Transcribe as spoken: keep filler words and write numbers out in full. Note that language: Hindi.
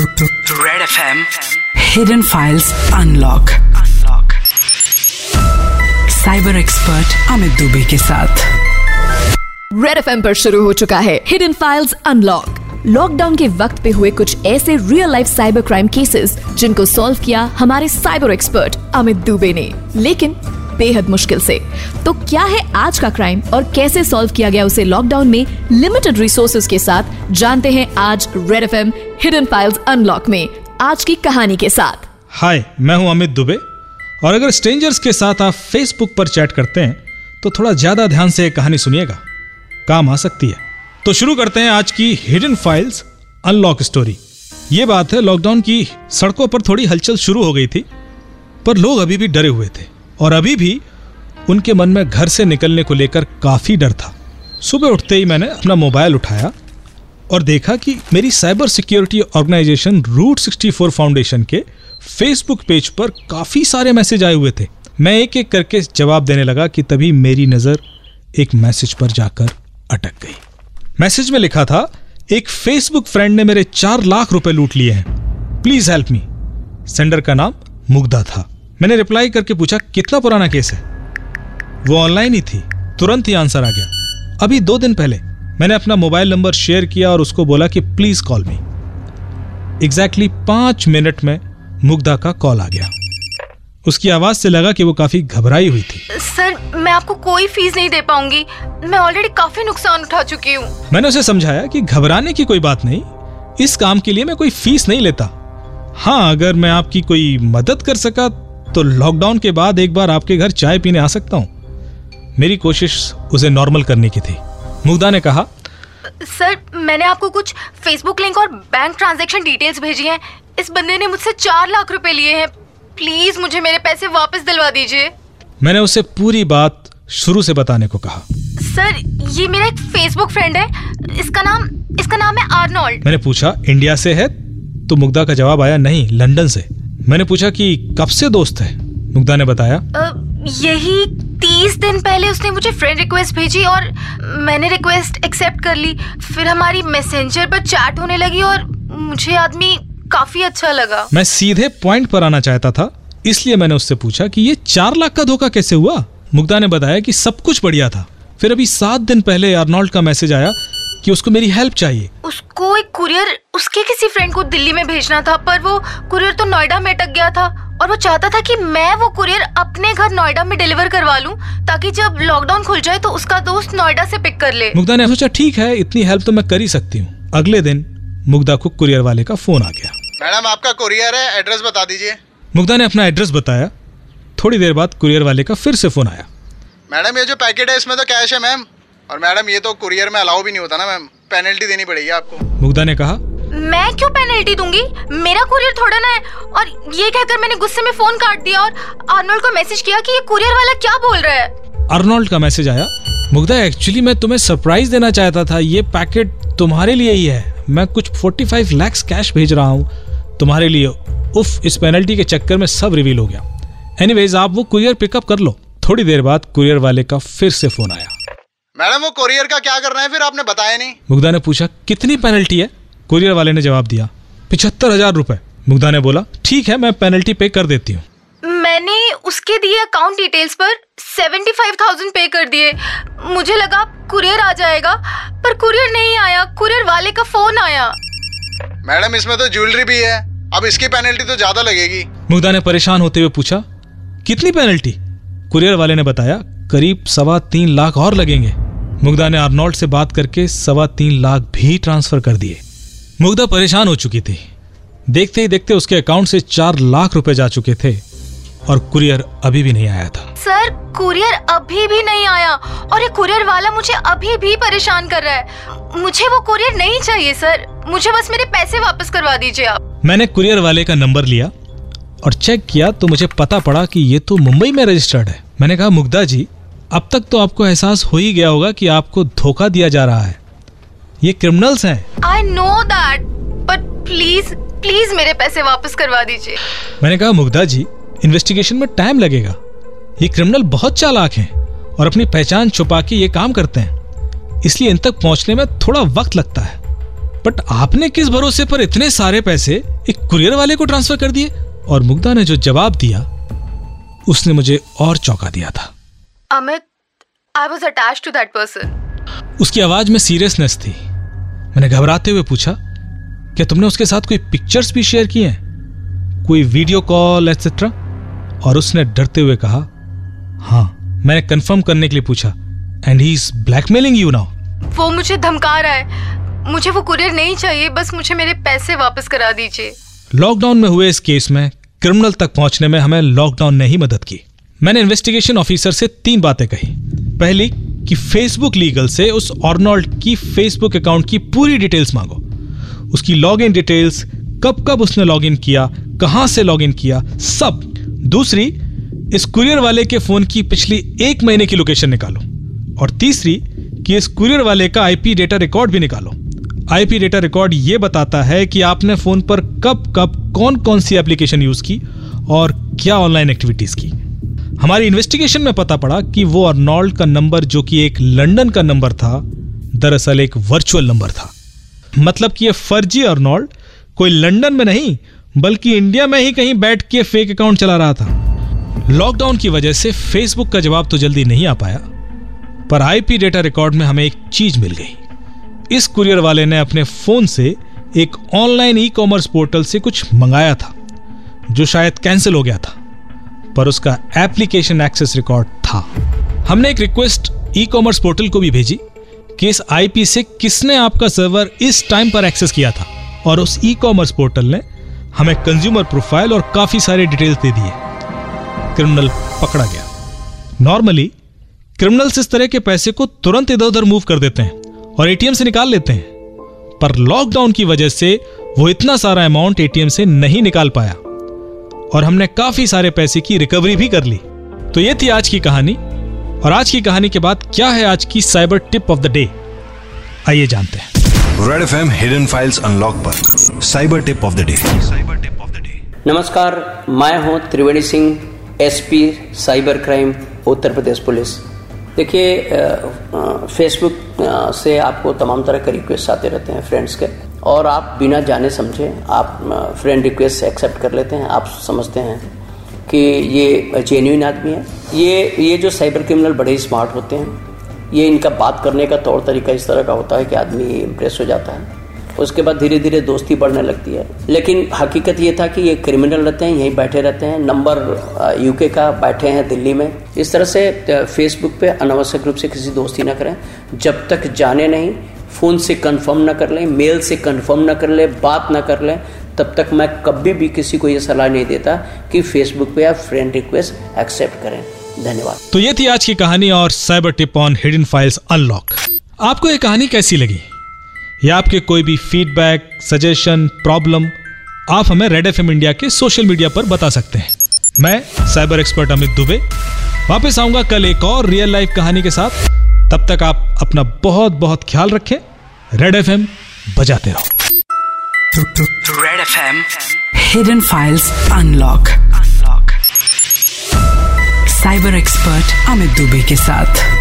Red F M Hidden Files Unlock Unlock cyber expert Amit Dubey के साथ रेड एफ एम पर शुरू हो चुका है हिडन फाइल्स अनलॉक। लॉकडाउन के वक्त पे हुए कुछ ऐसे real life cyber crime cases जिनको सॉल्व किया हमारे साइबर एक्सपर्ट अमित दुबे ने, लेकिन बेहद मुश्किल से। तो क्या है आज का क्राइम और कैसे सॉल्व किया गया उसे लॉकडाउन में लिमिटेड रिसोर्सेज के साथ, जानते हैं आज red F M hidden files unlock में आज की कहानी के साथ। हाय, मैं हूँ अमित दुबे, और अगर स्ट्रेंजर्स के साथ आप फेसबुक पर चैट करते हैं तो थोड़ा ज्यादा ध्यान से कहानी सुनिएगा, काम आ सकती है। तो शुरू करते हैं आज की हिडन फाइल्स अनलॉक स्टोरी। ये बात है, लॉकडाउन की सड़कों पर थोड़ी हलचल शुरू हो गई थी, पर लोग अभी भी डरे हुए थे और अभी भी उनके मन में घर से निकलने को लेकर काफ़ी डर था। सुबह उठते ही मैंने अपना मोबाइल उठाया और देखा कि मेरी cyber security organisation root sixty four foundation के फेसबुक पेज पर काफ़ी सारे मैसेज आए हुए थे। मैं एक एक करके जवाब देने लगा कि तभी मेरी नज़र एक मैसेज पर जाकर अटक गई। मैसेज में लिखा था, एक फेसबुक फ्रेंड ने मेरे चार लाख रुपए लूट लिए हैं, प्लीज हेल्प मी। सेंडर का नाम मुग्धा था। मैंने रिप्लाई करके पूछा, कितना पुराना केस है? वो ऑनलाइन ही थी। तुरंत ही आंसर आ गया, अभी दो दिन पहले। मैंने अपना मोबाइल नंबर शेयर किया और उसको बोला कि प्लीज कॉल मी। एग्जैक्टली पांच मिनट में मुग्धा का कॉल आ गया। उसकी आवाज से लगा कि वो काफी घबराई हुई थी। सर, मैं आपको कोई फीस नहीं दे पाऊंगी, मैं ऑलरेडी काफी नुकसान उठा चुकी हूँ। मैंने उसे समझाया कि घबराने की कोई बात नहीं, इस काम के लिए मैं कोई फीस नहीं लेता। हाँ, अगर मैं आपकी कोई मदद कर सका तो लॉकडाउन के बाद एक बार आपके घर चाय पीने आ सकता हूँ। मेरी कोशिश उसे नॉर्मल करने की थी। मुग्धा ने कहा, सर मैंने आपको कुछ फेसबुक लिंक और बैंक ट्रांजैक्शन डिटेल्स भेजी हैं। इस बंदे ने मुझसे चार लाख रुपए लिए हैं, प्लीज मुझे मेरे पैसे वापस दिलवा दीजिए। मैंने उसे पूरी बात शुरू से बताने को कहा। सर, ये मेरा एक फेसबुक फ्रेंड है, इसका नाम इसका नाम है आर्नोल्ड। मैंने पूछा, इंडिया से है? तो मुग्धा का जवाब आया, नहीं लंदन से। मैंने पूछा कि कब से दोस्त है? मुग्धा ने बताया, आ, यही तीस दिन पहले उसने मुझे फ्रेंड रिक्वेस्ट भेजी और मैंने रिक्वेस्ट एक्सेप्ट कर ली। फिर हमारी मैसेंजर पर चैट होने लगी और मुझे आदमी काफी अच्छा लगा। मैं सीधे पॉइंट पर आना चाहता था, इसलिए मैंने उससे पूछा कि ये चार लाख का धोखा कैसे हुआ? मुग्धा ने बताया कि सब कुछ बढ़िया था। फिर अभी सात दिन पहले आर्नोल्ड का मैसेज आया कि उसको मेरी हेल्प चाहिए। उसको एक कुरियर उसके किसी फ्रेंड को दिल्ली में भेजना था, पर वो कुरियर तो नोएडा में अटक गया था और वो चाहता था कि मैं वो कुरियर अपने घर नोएडा में डिलीवर करवा लूं, ताकि जब लॉकडाउन खुल जाए तो उसका दोस्त नोएडा से पिक कर ले। मुग्धा ने सोचा, ठीक है, इतनी हेल्प तो मैं कर ही सकती हूँ। अगले दिन मुग्धा को कुरियर वाले का फोन आ गया। मैडम, आपका कुरियर है, एड्रेस बता दीजिए। मुग्धा ने अपना एड्रेस बताया। थोड़ी देर बाद कुरियर वाले का फिर से फोन आया। मैडम, ये जो पैकेट है इसमें तो कैश है मैम, और मैडम ये तो कुरियर में अलाउ भी नहीं होता ना मैम, पेनल्टी देनी पड़ेगी आपको। मुग्धा ने कहा, मैं क्यों पेनल्टी दूंगी, मेरा कुरियर थोड़ा ना है। और ये कहकर मैंने गुस्से में फोन काट दिया और आर्नोल्ड को मैसेज किया कि ये कुरियर वाला क्या बोल रहा है। आर्नोल्ड का मैसेज आया, मुग्धा एक्चुअली मैं तुम्हें सरप्राइज देना चाहता था, ये पैकेट तुम्हारे लिए ही है, मैं कुछ पैंतालीस लाख कैश भेज रहा हूँ तुम्हारे लिए। उफ, इस पेनल्टी के चक्कर में सब रिवील हो गया। एनीवेज, आप वो कुरियर पिकअप कर लो। थोड़ी देर बाद कुरियर वाले का फिर से फोन आया। मैडम, वो कुरियर का क्या करना है फिर, आपने बताया नहीं। मुग्धा ने पूछा, कितनी पेनल्टी है? कुरियर वाले ने जवाब दिया, पिछहत्तर हजार रुपए। मुग्धा ने बोला, ठीक है, मैं पेनल्टी पे कर देती हूँ। मैंने उसके दिए अकाउंट डिटेल्स पर सेवेंटी फाइव थाउजेंड पे कर दिए। मुझे लगा कुरियर आ जाएगा, पर कुरियर नहीं आया, कुरियर वाले का फोन आया। मैडम, इसमें तो ज्वेलरी भी है, अब इसकी पेनल्टी तो ज्यादा लगेगी। मुग्धा ने परेशान होते हुए पूछा, कितनी पेनल्टी? कुरियर वाले ने बताया, करीब सवा तीन लाख और लगेंगे। मुग्धा ने आर्नोल्ड से बात करके सवा तीन लाख भी ट्रांसफर कर दिए। मुग्धा परेशान हो चुकी थी। देखते ही देखते उसके अकाउंट से चार लाख रुपए जा चुके थे और कुरियर अभी भी नहीं आया था। सर, कुरियर अभी भी नहीं आया और ये कुरियर वाला मुझे अभी भी परेशान कर रहा है। मुझे वो कुरियर नहीं चाहिए सर, मुझे बस मेरे पैसे वापस करवा दीजिए आप। मैंने कुरियर वाले का नंबर लिया और चेक किया तो मुझे पता पड़ा कि ये तो मुंबई में रजिस्टर्ड है। मैंने कहा, मुग्धा जी अब तक तो आपको एहसास हो ही गया होगा कि आपको धोखा दिया जा रहा है, ये क्रिमिनल्स हैं। I know that, but please please मेरे पैसे वापस करवा दीजिए। मैंने कहा, मुग्धा जी इन्वेस्टिगेशन में टाइम लगेगा, ये क्रिमिनल बहुत चालाक हैं और अपनी पहचान छुपा के ये काम करते हैं, इसलिए इन तक पहुँचने में थोड़ा वक्त लगता है। बट आपने किस भरोसे पर इतने सारे पैसे एक कुरियर वाले को ट्रांसफर कर दिए? और मुग्धा ने जो जवाब दिया उसने मुझे और चौंका दिया था। Amit, I was attached to that person. उसकी आवाज में सीरियसनेस थी। मैंने घबराते हुए पूछा, क्या तुमने उसके साथ कोई पिक्चर्स भी शेयर किए हैं, कोई वीडियो कॉल एक्सेट्रा? और उसने डरते हुए कहा, हाँ। मैंने कंफर्म करने के लिए पूछा, and he is blackmailing you now? वो मुझे धमका रहा है। मुझे वो कुरियर नहीं चाहिए, बस मुझे मेरे पैसे वापस करा दीजिए। लॉकडाउन में हुए इस केस में क्रिमिनल तक पहुंचने में हमें लॉकडाउन ने ही मदद की। मैंने इन्वेस्टिगेशन ऑफिसर से तीन बातें कही। पहली कि फेसबुक लीगल से उस आर्नोल्ड की फेसबुक अकाउंट की पूरी डिटेल्स मांगो, उसकी लॉगिन डिटेल्स, कब कब उसने लॉगिन किया, कहां से लॉगिन किया, सब। दूसरी, इस कुरियर वाले के फोन की पिछली एक महीने की लोकेशन निकालो। और तीसरी कि इस कुरियर वाले का आईपी डेटा रिकॉर्ड भी निकालो। आईपी डेटा रिकॉर्ड ये बताता है कि आपने फोन पर कब कब कौन कौन सी एप्लीकेशन यूज की और क्या ऑनलाइन एक्टिविटीज की। हमारी इन्वेस्टिगेशन में पता पड़ा कि वो आर्नोल्ड का नंबर, जो कि एक लंदन का नंबर था, दरअसल एक वर्चुअल नंबर था। मतलब कि ये फर्जी आर्नोल्ड कोई लंदन में नहीं बल्कि इंडिया में ही कहीं बैठ के फेक अकाउंट चला रहा था। लॉकडाउन की वजह से फेसबुक का जवाब तो जल्दी नहीं आ पाया, पर आईपी डेटा रिकॉर्ड में हमें एक चीज मिल गई। इस कुरियर वाले ने अपने फोन से एक ऑनलाइन ई कॉमर्स पोर्टल से कुछ मंगाया था जो शायद कैंसिल हो गया था, पर उसका एप्लीकेशन एक्सेस रिकॉर्ड था। हमने एक रिक्वेस्ट ई कॉमर्स पोर्टल को भी भेजी कि इस आईपी से किसने आपका सर्वर इस टाइम पर एक्सेस किया था, और उस ई कॉमर्स पोर्टल ने हमें कंज्यूमर प्रोफाइल और काफी सारे डिटेल्स दे दिए। क्रिमिनल पकड़ा गया। नॉर्मली क्रिमिनल्स इस तरह के पैसे को तुरंत इधर उधर मूव कर देते हैं और एटीएम से निकाल लेते हैं, पर लॉकडाउन की वजह से वो इतना सारा अमाउंट एटीएम से नहीं निकाल पाया और हमने काफी सारे पैसे की रिकवरी भी कर ली। तो ये थी आज की कहानी। और आज की कहानी के बाद क्या है आज की cyber tip of the day, आइए जानते हैं। Red FM hidden files unlock पर cyber tip of the day. Cyber tip of the day. नमस्कार, मैं हूं Triveni Singh, SP cyber crime Uttar Pradesh police. देखिए, फेसबुक से आपको तमाम तरह के रिक्वेस्ट आते रहते हैं फ्रेंड्स के, और आप बिना जाने समझे आप फ्रेंड रिक्वेस्ट एक्सेप्ट कर लेते हैं। आप समझते हैं कि ये जेन्युइन आदमी है। ये ये जो साइबर क्रिमिनल बड़े स्मार्ट होते हैं। ये इनका बात करने का तौर तरीका इस तरह का होता है कि आदमी इम्प्रेस हो जाता है। उसके बाद धीरे धीरे दोस्ती बढ़ने लगती है। लेकिन हकीकत ये था कि ये क्रिमिनल रहते हैं, यहीं बैठे रहते हैं, नंबर यूके का, बैठे हैं दिल्ली में। इस तरह से फेसबुक पे अनावश्यक रूप से किसी दोस्ती ना करें जब तक जाने नहीं, फ़ोन से कंफर्म ना कर लें, मेल से कंफर्म ना कर लें, बात ना कर लें, तब तक मैं कभी भी किसी को ये सलाह नहीं देता कि फेसबुक पे आप फ्रेंड रिक्वेस्ट एक्सेप्ट करें। धन्यवाद। तो ये थी आज की कहानी और cyber tip on hidden files unlock. आपको ये कहानी कैसी लगी, या आपके कोई भी फीडबैक, सजेशन, प्रॉब्लम, आप हमें रेड एफ एम इंडिया के सोशल मीडिया पर बता सकते हैं। मैं साइबर एक्सपर्ट अमित दुबे वापस आऊंगा कल एक और रियल लाइफ कहानी के साथ। तब तक आप अपना बहुत बहुत ख्याल रखें। रेड एफएम बजाते रहो। Red FM hidden files unlock, cyber expert Amit Dubey के साथ।